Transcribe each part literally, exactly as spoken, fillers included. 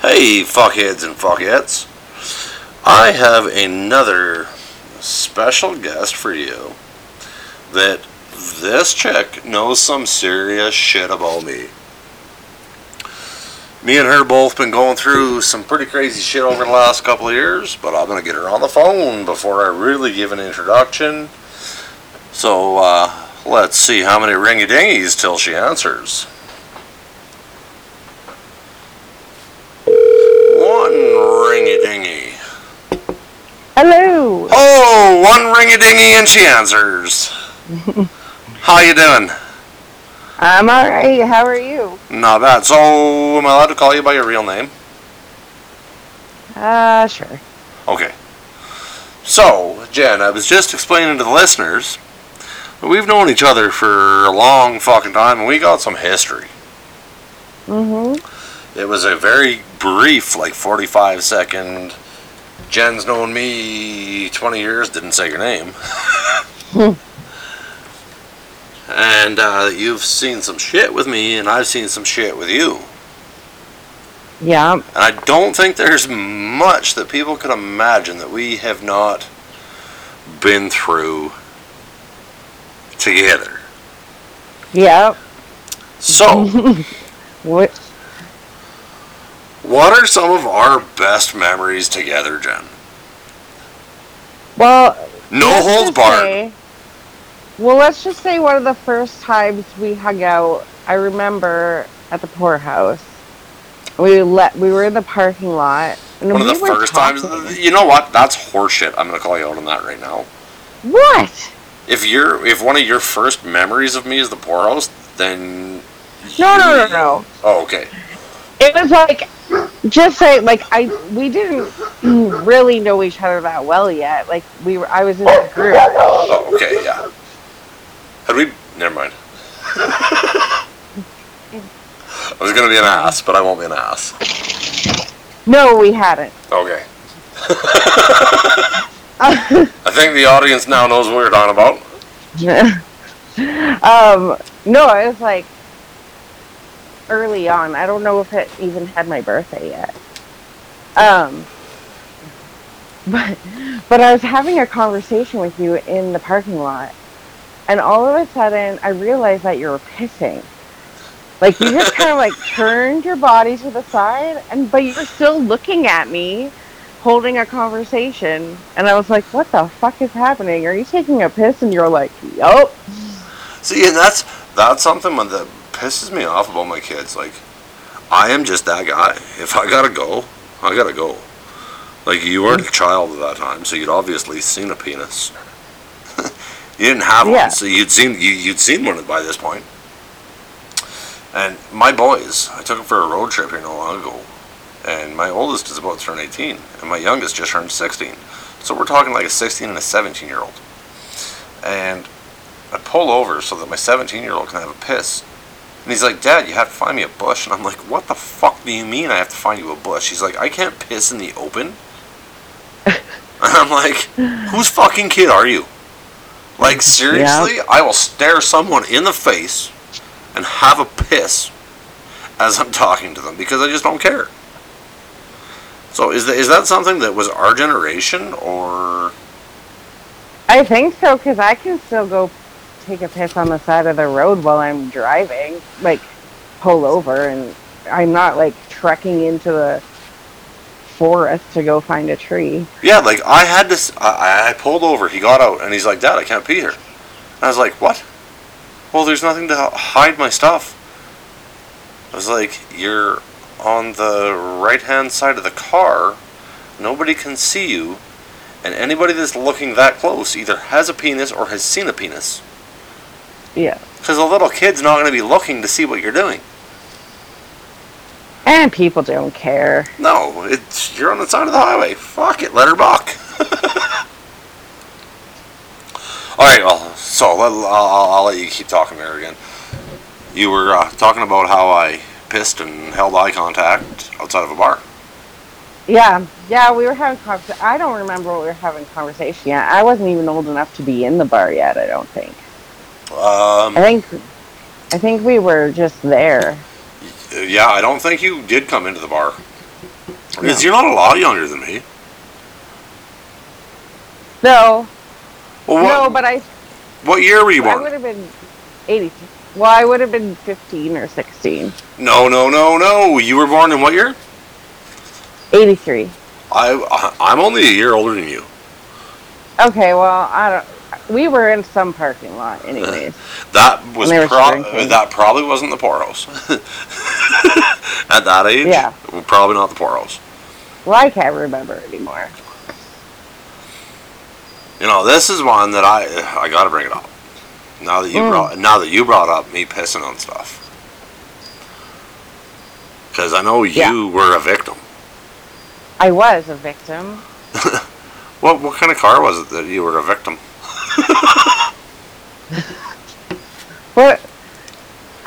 Hey, fuckheads and fuckettes. I have another special guest for you that this chick knows some serious shit about me. Me and her both been going through some pretty crazy shit over the last couple of years, but I'm going to get her on the phone before I really give an introduction. So, uh, let's see how many ringy-dingies till she answers. One ringy-dingy. Hello. Oh, one ringy-dingy and she answers. How you doing? I'm alright. How are you? Not bad. So, am I allowed to call you by your real name? Uh, sure. Okay. So, Jen, I was just explaining to the listeners... We've known each other for a long fucking time, and we got some history. Mm-hmm. It was a very brief, like, forty-five second, Jen's known me twenty years, didn't say your name. And uh, you've seen some shit with me, and I've seen some shit with you. Yeah. And I don't think there's much that people could imagine that we have not been through together. Yep. So, what? What are some of our best memories together, Jen? Well, no holds barred. Say, well, let's just say one of the first times we hung out, I remember at the poorhouse. We let we were in the parking lot. And one we of the were first talking. times. You know what? That's horseshit. I'm gonna call you out on that right now. What? If you're, if one of your first memories of me is the poorhouse, then... No, no, no, no. Oh, okay. It was like, just say, like, I, we didn't really know each other that well yet. Like, we were, I was in a group. Oh, okay, yeah. Had we, never mind. I was going to be an ass, but I won't be an ass. No, we hadn't. Okay. I think the audience now knows what we're talking about. um, no, it was like early on. I don't know if it even had my birthday yet. Um, but but I was having a conversation with you in the parking lot, and all of a sudden I realized that you were pissing. Like you just kind of like turned your body to the side, and but you were still looking at me. Holding a conversation, and I was like, what the fuck is happening? Are you taking a piss? And you're like, yup. See, and that's that's something that pisses me off about my kids. Like, I am just that guy. If I gotta go, I gotta go. Like, you weren't a child at that time, so you'd obviously seen a penis. You didn't have yeah. one, so you'd seen you, you'd seen one by this point. And my boys, I took them for a road trip here no long ago. And my oldest is about to turn eighteen, and my youngest just turned sixteen. So we're talking like a sixteen and a seventeen-year-old. And I pull over so that my seventeen-year-old can have a piss. And he's like, Dad, you have to find me a bush. And I'm like, what the fuck do you mean I have to find you a bush? He's like, I can't piss in the open. And I'm like, whose fucking kid are you? Like, seriously? Yeah. I will stare someone in the face and have a piss as I'm talking to them because I just don't care. So is that, is that something that was our generation, or...? I think so, because I can still go take a piss on the side of the road while I'm driving. Like, pull over, and I'm not, like, trekking into the forest to go find a tree. Yeah, like, I had this... I, I pulled over, he got out, and he's like, Dad, I can't pee here. And I was like, what? Well, there's nothing to hide my stuff. I was like, you're... on the right-hand side of the car, nobody can see you, and anybody that's looking that close either has a penis or has seen a penis. Yeah. Because a little kid's not going to be looking to see what you're doing. And people don't care. No, it's you're on the side of the highway. Fuck it, let her buck. All right, well, so I'll, I'll, I'll let you keep talking there again. You were uh, talking about how I... pissed and held eye contact outside of a bar. Yeah, yeah, we were having conversation. I don't remember what we were having conversation yet. I wasn't even old enough to be in the bar yet, I don't think. Um, I think I think we were just there. Yeah, I don't think you did come into the bar. Because yeah. You're not a lot younger than me. No. Well, what, no, but I... What year were you born? I would have been eighty. Well, I would have been fifteen or sixteen. No, no, no, no. You were born in what year? eighty-three. I, I'm only a year older than you. Okay, well, I don't... We were in some parking lot, anyways. that was pro- that probably wasn't the Poros. At that age, yeah. Probably not the Poros. Well, I can't remember anymore. You know, this is one that I I gotta bring it up. Now that you mm. brought now that you brought up me pissing on stuff, because I know you yeah. were a victim. I was a victim. what what kind of car was it that you were a victim? What?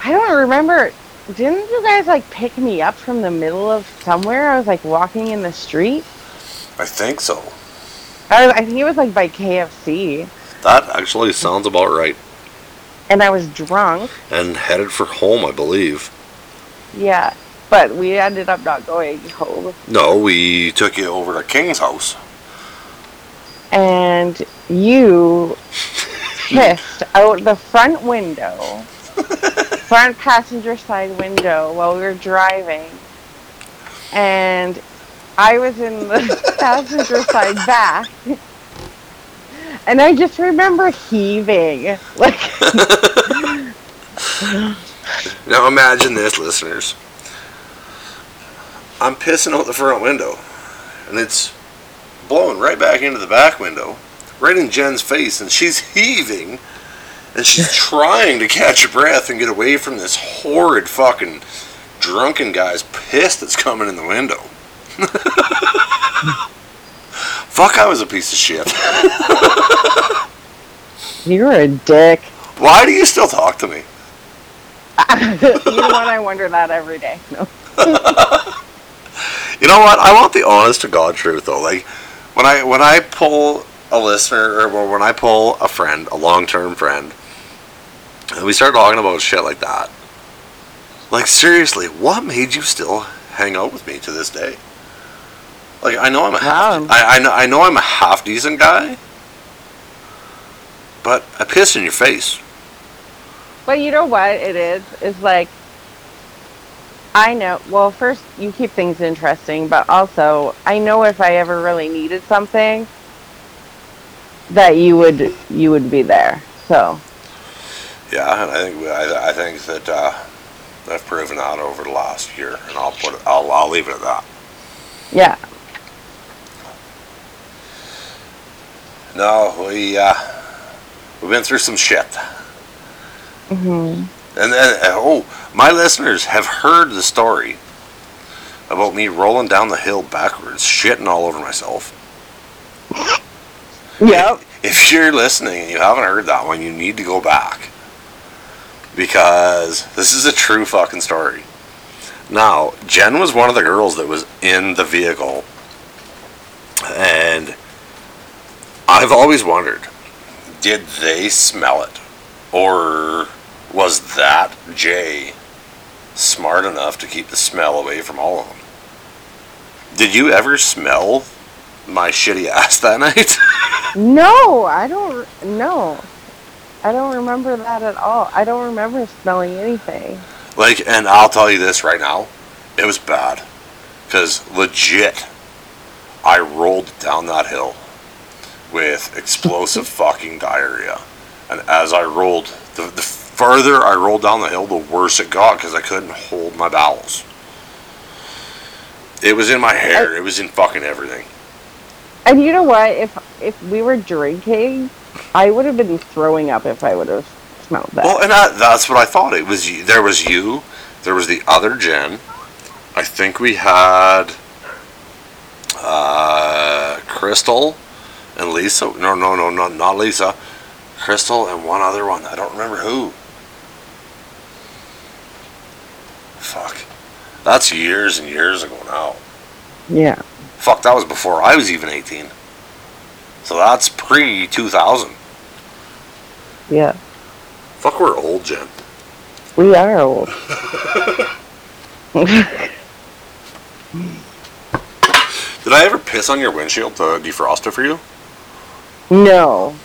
I don't remember. Didn't you guys like pick me up from the middle of somewhere? I was like walking in the street. I think so. I, was, I think it was like by K F C. That actually sounds about right. And I was drunk. And headed for home, I believe. Yeah, but we ended up not going home. No, we took you over to King's house. And you pissed out the front window, front passenger side window while we were driving. And I was in the passenger side back. And I just remember heaving. Like Now imagine this, listeners. I'm pissing out the front window. And it's blowing right back into the back window, right in Jen's face, and she's heaving, and she's trying to catch her breath and get away from this horrid fucking drunken guy's piss that's coming in the window. Fuck, I was a piece of shit. You're a dick. Why do you still talk to me? You know what? I wonder that every day. No. You know what? I want the honest to God truth though. Like, When I when I pull a listener, or when I pull a friend, a long-term friend, and we start talking about shit like that, like, seriously, what made you still hang out with me to this day? Like, I know I'm a half, I, I know I know I'm a half decent guy, but I piss in your face. But you know what it is? It's like, I know. Well, first, you keep things interesting, but also, I know if I ever really needed something, that you would you would be there. So. Yeah, and I think we, I, I think that uh, I've proven that over the last year, and I'll put it, I'll I'll leave it at that. Yeah. No, we uh, we've been through some shit. Mm-hmm. And then, oh, my listeners have heard the story about me rolling down the hill backwards, shitting all over myself. Yep. If you're listening and you haven't heard that one, you need to go back. Because this is a true fucking story. Now, Jen was one of the girls that was in the vehicle. And I've always wondered, did they smell it? Or was that Jay smart enough to keep the smell away from all of them? Did you ever smell my shitty ass that night? No, I don't. No, I don't remember that at all. I don't remember smelling anything. Like, and I'll tell you this right now, it was bad. Because legit, I rolled down that hill with explosive fucking diarrhea. And as I rolled, the, the farther I rolled down the hill, the worse it got, because I couldn't hold my bowels. It was in my hair. I, it was in fucking everything. And you know what? If if we were drinking, I would have been throwing up if I would have smelled that. Well, and I, that's what I thought. It was you, there was you. There was the other Jen. I think we had uh, Crystal and Lisa. No, no, no, not, not Lisa. Crystal and one other one. I don't remember who. Fuck. That's years and years ago now. Yeah. Fuck, that was before I was even eighteen. So that's pre two thousand. Yeah. Fuck, we're old, Jen. We are old. Did I ever piss on your windshield to defrost it for you? No.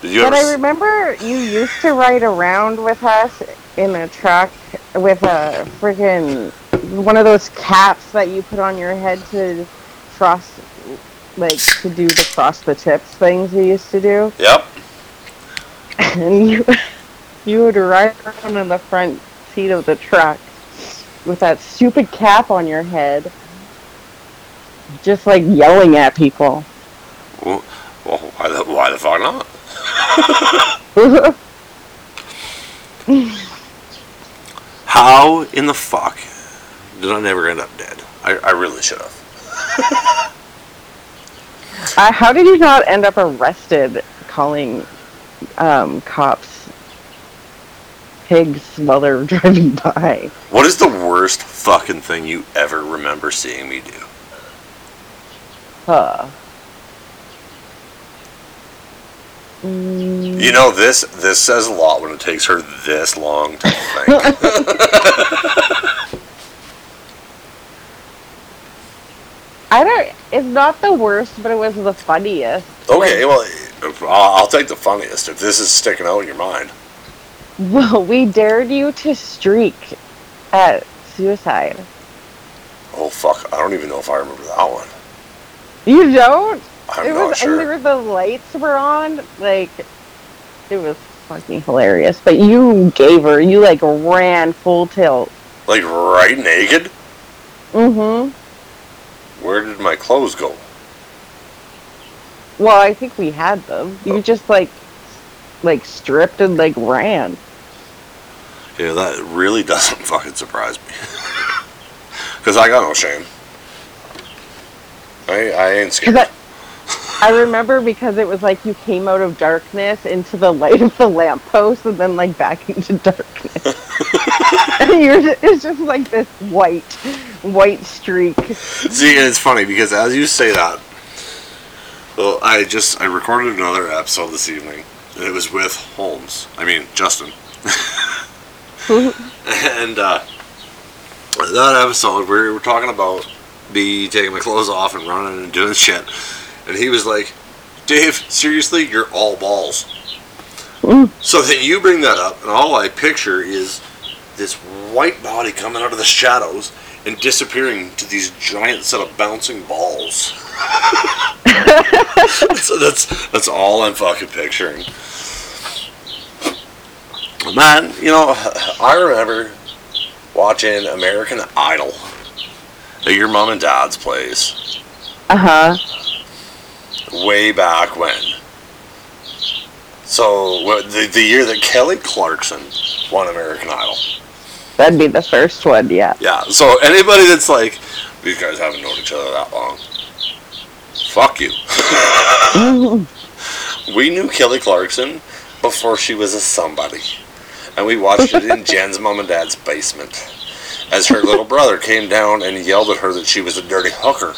Did you but ever I remember you used to ride around with us in a truck with a freaking one of those caps that you put on your head to frost, like to do the frost the tips things you used to do. Yep. And you you would ride around in the front seat of the truck with that stupid cap on your head, just like yelling at people. Well, well why the why the fuck not? How in the fuck did I never end up dead? I, I really should have. Uh, how did you not end up arrested calling um, cops pigs while they're driving by? What is the worst fucking thing you ever remember seeing me do? Huh. Mm. You know, this this says a lot when it takes her this long to think. I don't, it's not the worst, but it was the funniest. Okay, well, I'll take the funniest if this is sticking out in your mind. Well, we dared you to streak at suicide. Oh, fuck. I don't even know if I remember that one. You don't? I'm it not was, sure. Under the lights were on. Like, it was fucking hilarious. But you gave her, you, like, ran full tilt. Like, right naked? Mm-hmm. Where did my clothes go? Well, I think we had them. You oh. just like, like stripped and like ran. Yeah, that really doesn't fucking surprise me. Cause I got no shame. I I ain't scared. I, I remember because it was like you came out of darkness into the light of the lamppost and then like back into darkness. And you're just, it's just like this white. White streak. See, and it's funny because as you say that, well, I just I recorded another episode this evening, and it was with Holmes. I mean Justin. And uh, that episode we were talking about me taking my clothes off and running and doing shit, and he was like, "Dave, seriously, you're all balls." Ooh. So then you bring that up, and all I picture is this white body coming out of the shadows and disappearing to these giant set of bouncing balls. So that's that's all I'm fucking picturing. Man, you know, I remember watching American Idol at your mom and dad's place. Uh huh. Way back when. So the the year that Kelly Clarkson won American Idol. That'd be the first one, yeah. Yeah, so anybody that's like, these guys haven't known each other that long, fuck you. We knew Kelly Clarkson before she was a somebody. And we watched it in Jen's mom and dad's basement as her little brother came down and yelled at her that she was a dirty hooker.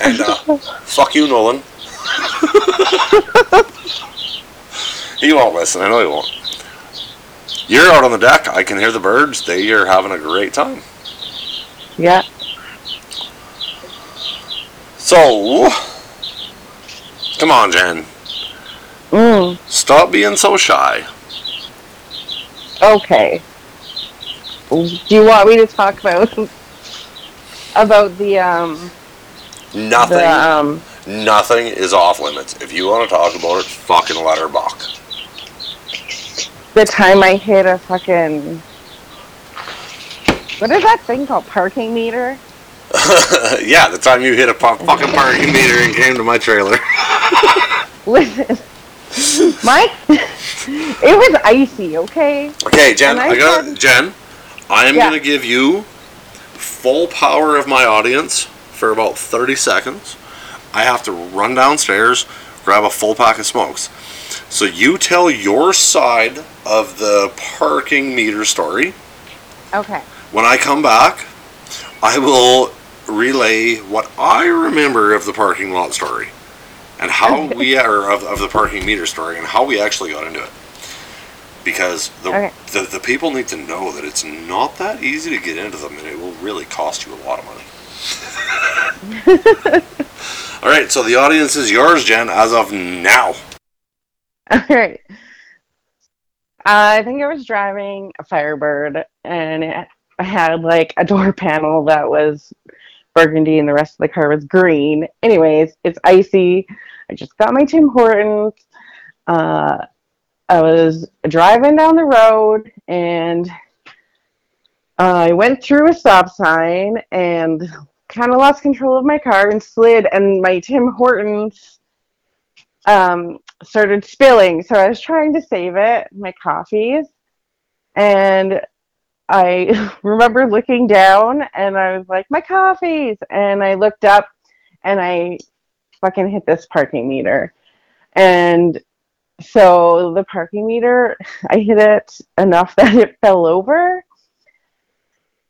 And, uh, fuck you, Nolan. He won't listen, I know he won't. You're out on the deck. I can hear the birds. They are having a great time. Yeah. So, come on, Jen. Mm. Stop being so shy. Okay. Do you want me to talk about about the um? Nothing. The, um, nothing is off limits. If you want to talk about it, fucking let her buck. The time I hit a fucking... What is that thing called? Parking meter? Yeah, the time you hit a fucking parking meter and came to my trailer. Listen. My... It was icy, okay? Okay, Jen, I, I got... Had... Jen, I am yeah. going to give you full power of my audience for about thirty seconds. I have to run downstairs, grab a full pack of smokes. So you tell your side of the parking meter story. Okay. When I come back, I will relay what I remember of the parking lot story and how we are of, of the parking meter story and how we actually got into it. Because the, okay. the the people need to know that it's not that easy to get into them, and it will really cost you a lot of money. All right, so the audience is yours, Jen, as of now. All right. I think I was driving a Firebird, and it had, like, a door panel that was burgundy, and the rest of the car was green. Anyways, it's icy. I just got my Tim Hortons. Uh, I was driving down the road, and uh, I went through a stop sign and kind of lost control of my car and slid, and my Tim Hortons um, started spilling. So I was trying to save it, my coffees, and I remember looking down, and I was like, my coffees, and I looked up, and I fucking hit this parking meter, and so the parking meter, I hit it enough that it fell over,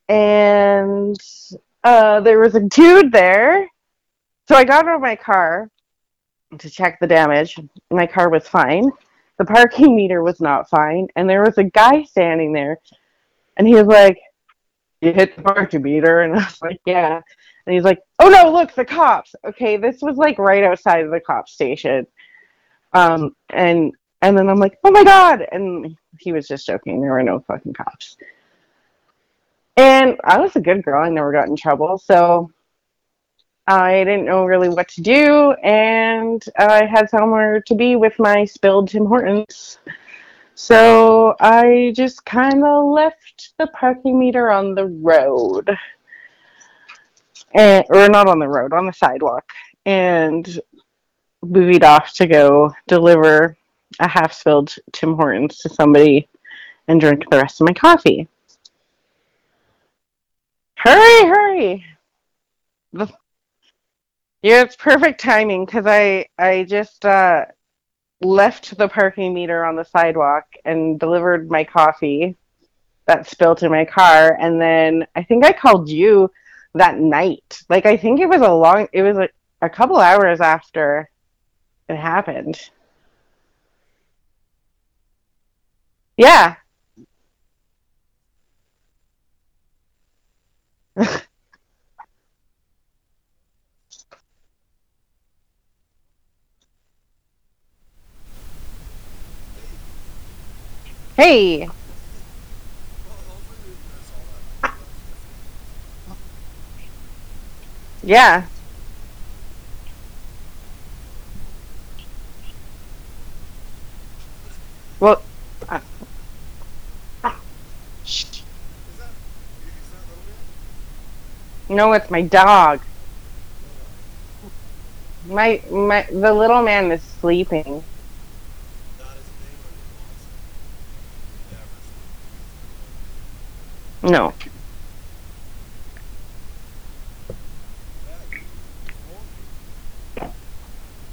and uh, there was a dude there, so I got out of my car to check the damage. My car was fine. The parking meter was not fine, and there was a guy standing there, and he was like, you hit the parking meter? And I was like, yeah. And he's like, oh no, look, the cops. Okay, this was like right outside of the cop station. Um, and, and then I'm like, oh my God. And he was just joking. There were no fucking cops. And I was a good girl. I never got in trouble. So I didn't know really what to do. And I had somewhere to be with my spilled Tim Hortons. So I just kind of left the parking meter on the road. And, or not on the road, on the sidewalk. And boobied off to go deliver a half-spilled Tim Hortons to somebody and drink the rest of my coffee. Hurry, hurry! Yeah, it's perfect timing, because I, I just uh, left the parking meter on the sidewalk and delivered my coffee that spilled in my car, and then I think I called you that night. Like, I think it was a long, it was like a couple hours after it happened. Yeah. Hey. Yeah. Well, uh, uh, shh. Is that, is that no, it's my dog. My my the little man is sleeping. No.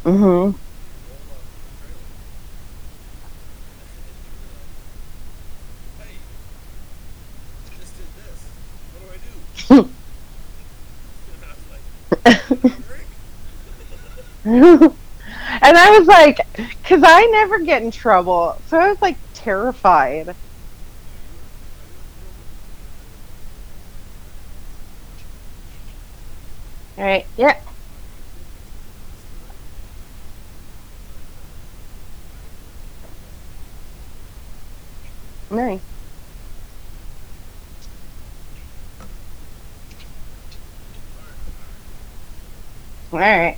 Mm-hmm. And I was like, because I never get in trouble, so I was like terrified. All right, yeah. Nice. All right. Nice.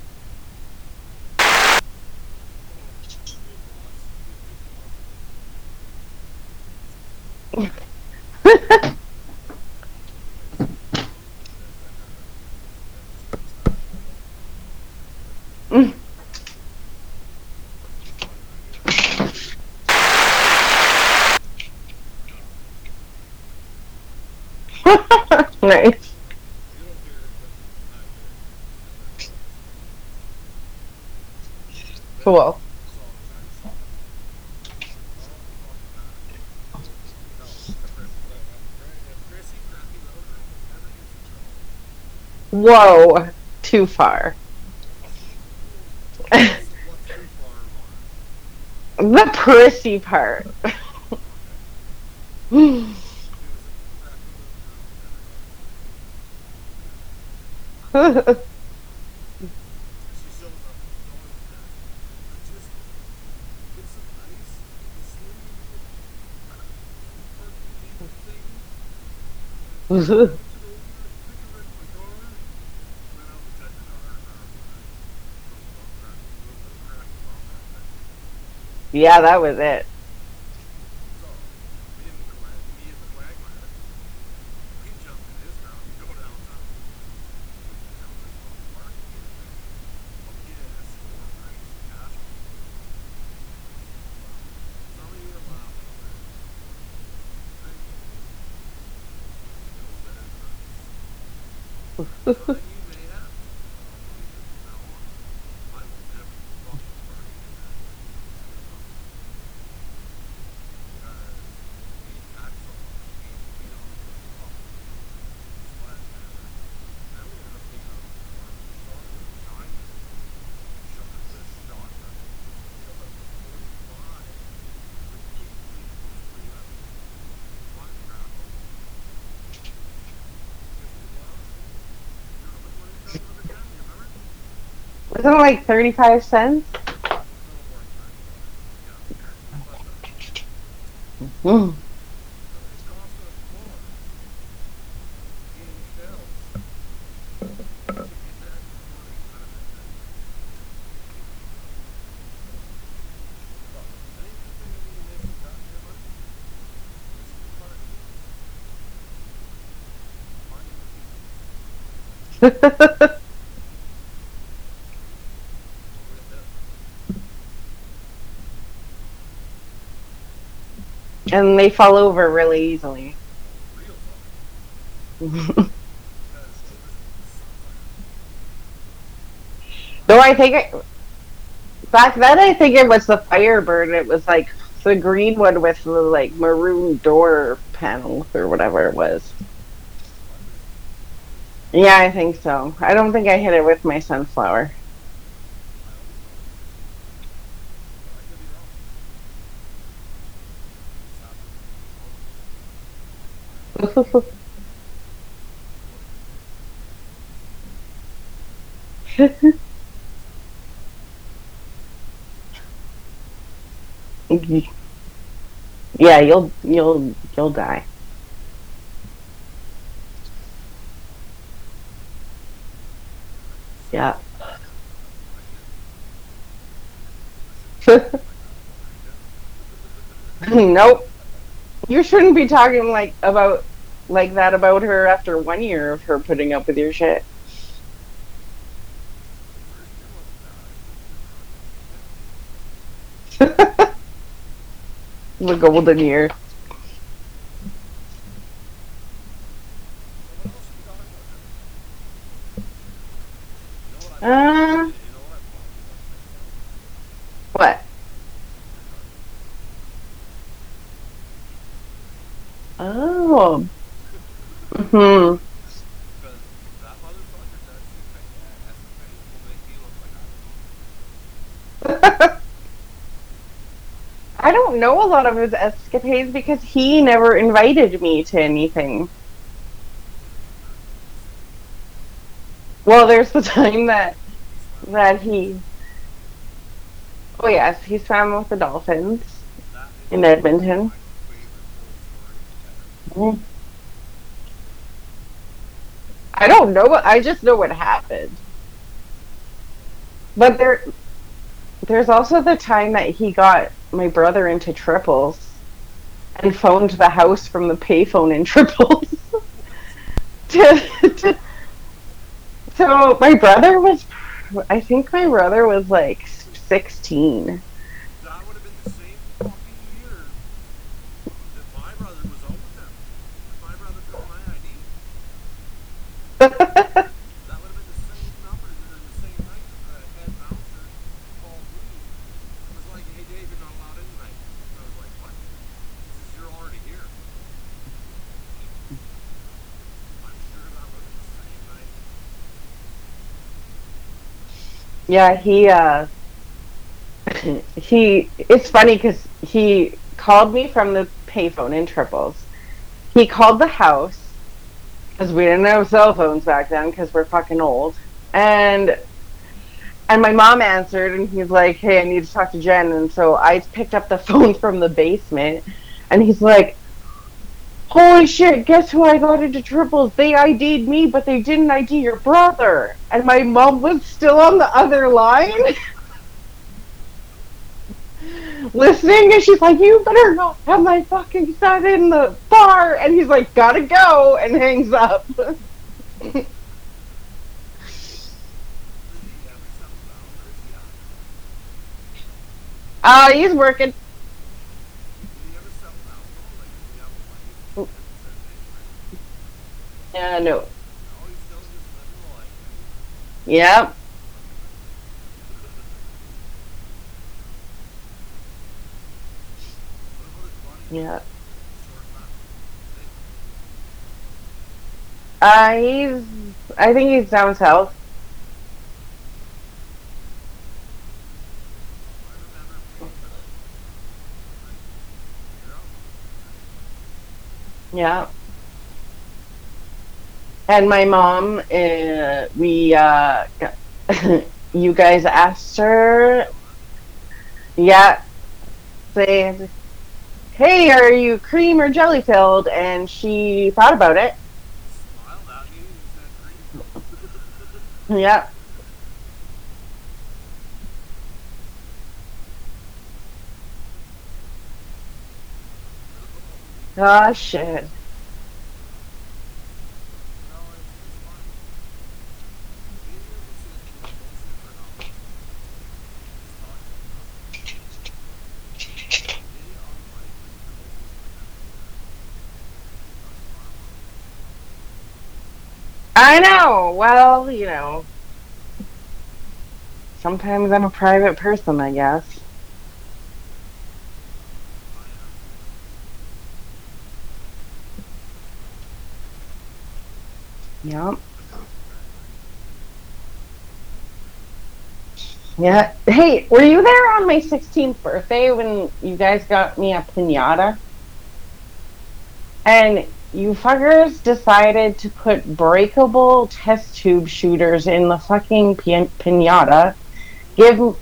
Cool. Whoa, too far. The prissy part. Yeah, that was it. Isn't it like thirty-five cents? Whoa. And they fall over really easily. Though I think it, back then I think it was the Firebird. It was like the green one with the like maroon door panels or whatever it was. Yeah, I think so. I don't think I hit it with my sunflower. Yeah, you'll you'll you'll die. Yeah. Nope. You shouldn't be talking like about like that about her after one year of her putting up with your shit. The golden year. Uh, what? Oh. Mm hmm. I don't know a lot of his escapades because he never invited me to anything. Well, there's the time that that he... Oh yes, he swam with the dolphins in Edmonton. I don't know, I just know what happened. But there, there's also the time that he got my brother into Triples and phoned the house from the payphone in Triples. to, to, so my brother was, I think my brother was like sixteen. That would have been the same fucking year that my brother was all with them. If my brother got my I D, that would have been the same number that in the same night that the head bouncer called me. It was like, hey Dave, you're not allowed in tonight. And I was like, what? Since you're already here. I'm sure that was the same night. Yeah, he, uh, he, it's funny because he called me from the payphone in Triples. He called the house, because we didn't have cell phones back then, because we're fucking old. And and my mom answered, and he's like, hey, I need to talk to Jen. And so I picked up the phone from the basement, and he's like, holy shit, guess who I got into Triples? They I D'd me, but they didn't I D your brother. And my mom was still on the other line. Listening, and she's like, you better not have my fucking son in the bar. And he's like, gotta go, and hangs up. Uh, he's working. Yeah, uh, no. Yep. Yeah. Uh, he's, I think he's down south. Yeah. And my mom, uh, we, uh, you guys asked her, yeah, say, hey, are you cream or jelly filled? And she thought about it. Smiled at you and said cream. Yeah. Oh, shit. I know. Well, you know, sometimes I'm a private person, I guess. Yep. Yeah. Hey, were you there on my sixteenth birthday when you guys got me a piñata? And you fuckers decided to put breakable test tube shooters in the fucking pi piñata. Give me...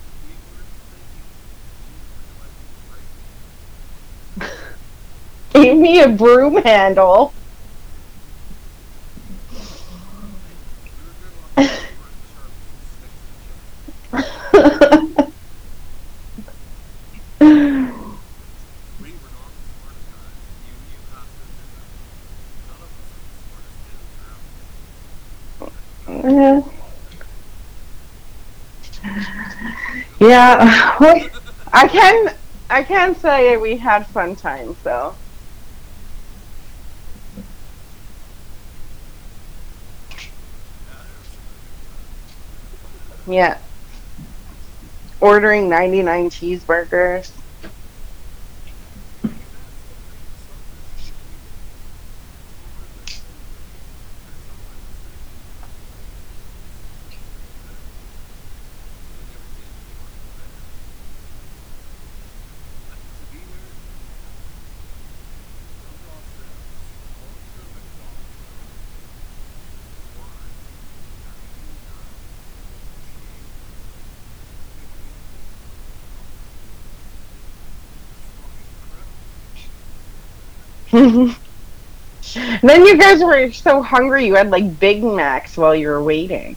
Gave me a broom handle. Yeah, we, I can I can say we had fun times though. Yeah, ordering ninety-nine cheeseburgers. Then you guys were so hungry you had like Big Macs while you were waiting.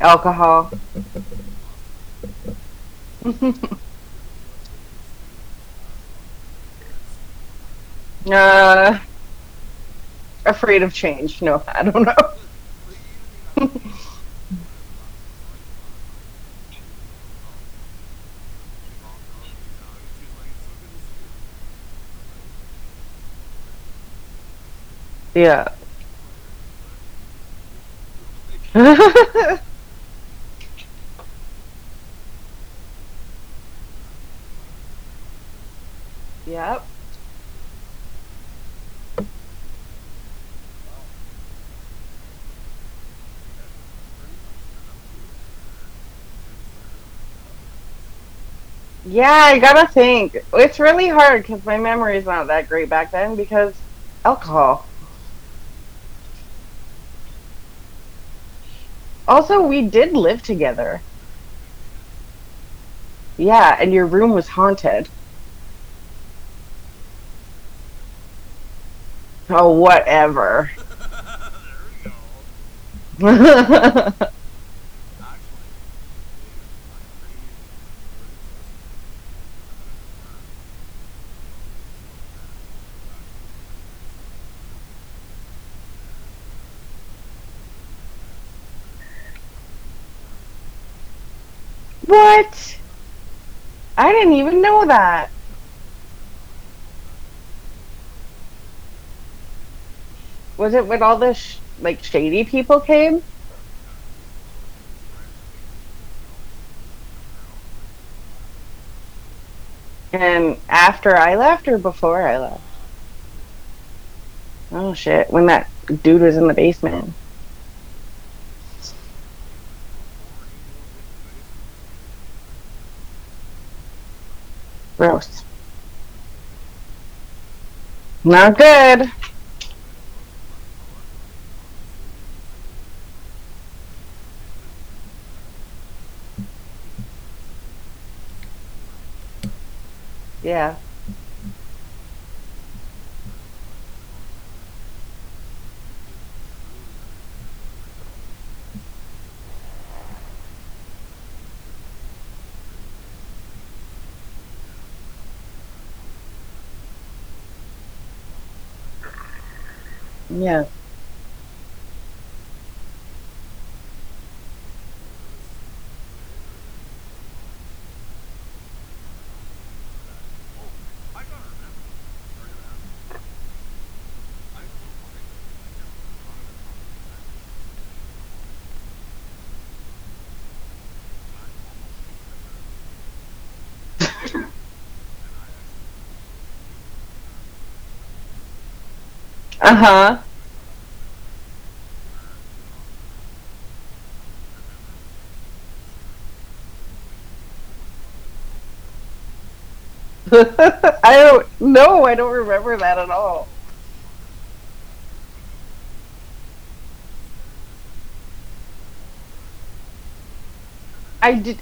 Alcohol. Uh, afraid of change. No, I don't know. Yeah. Yep. Yeah, I gotta think. It's really hard because my memory's not that great back then because alcohol. Also, we did live together. Yeah, and your room was haunted. Oh, whatever. There we go. What? I didn't even know that. Was it when all the sh like shady people came? And after I left or before I left? Oh shit, when that dude was in the basement. Gross. Not good. Yeah. Yeah. Uh-huh. I don't know. I don't remember that at all. I did.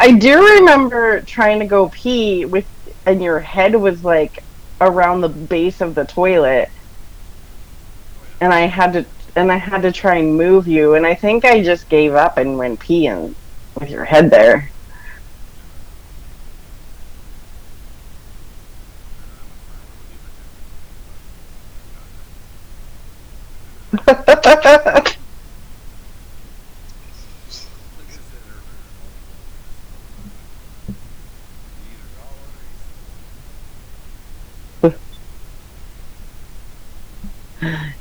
I do remember trying to go pee with, and your head was like around the base of the toilet, and I had to and I had to try and move you, and I think I just gave up and went peeing with your head there.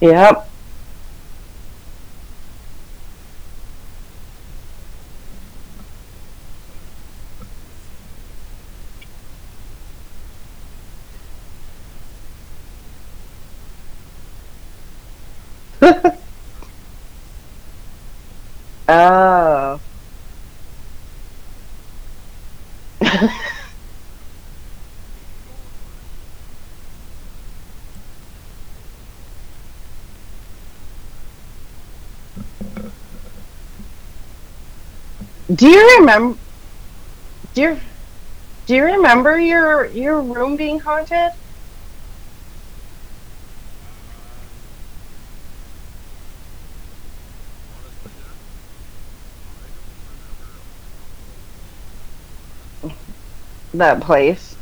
Yep. Oh. Do you remember? Do you, do you remember your your room being haunted? That place.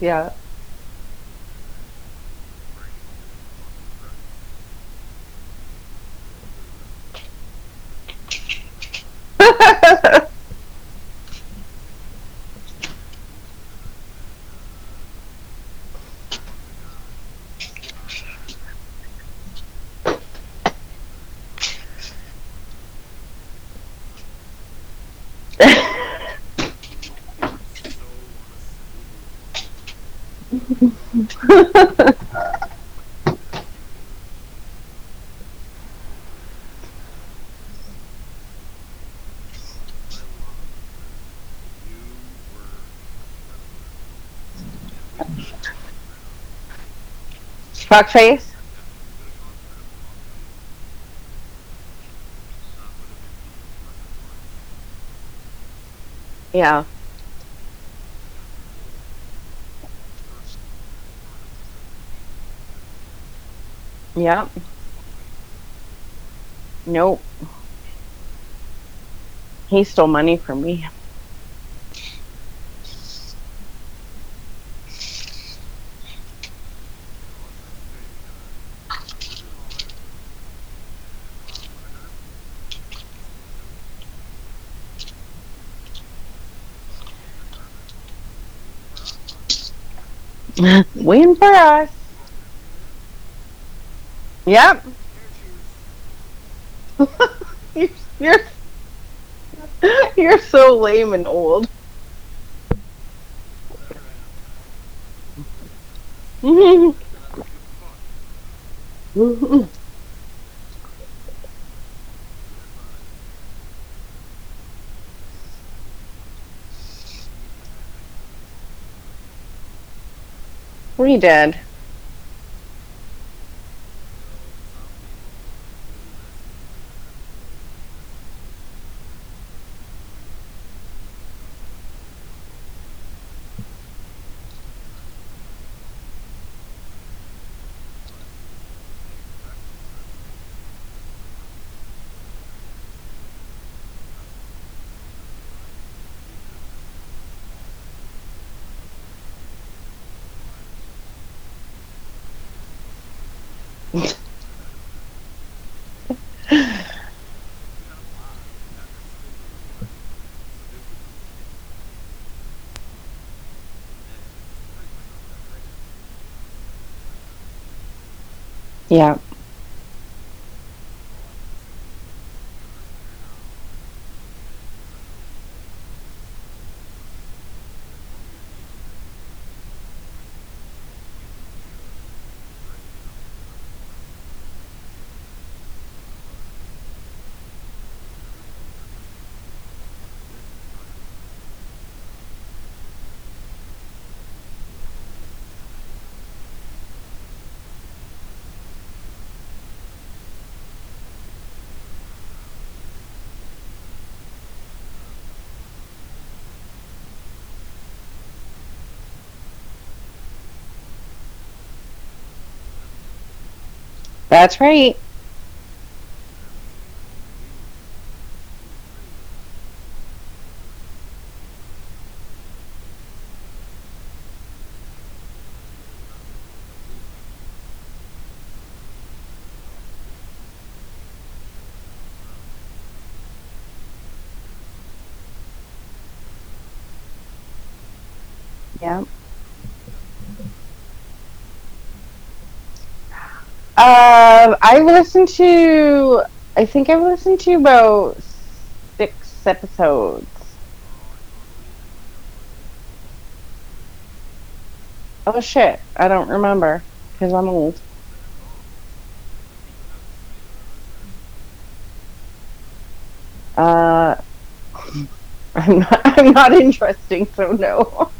Yeah. Fuckface? Yeah. Yep. Nope. He stole money from me. Win for us. Yep. you're, you're, you're so lame and old. Mm-hmm. We did. Yeah. That's right. Yeah. Uh, I've listened to, I think I've listened to about six episodes. Oh shit, I don't remember, because I'm old. Uh, I'm not, I'm not interesting, so no.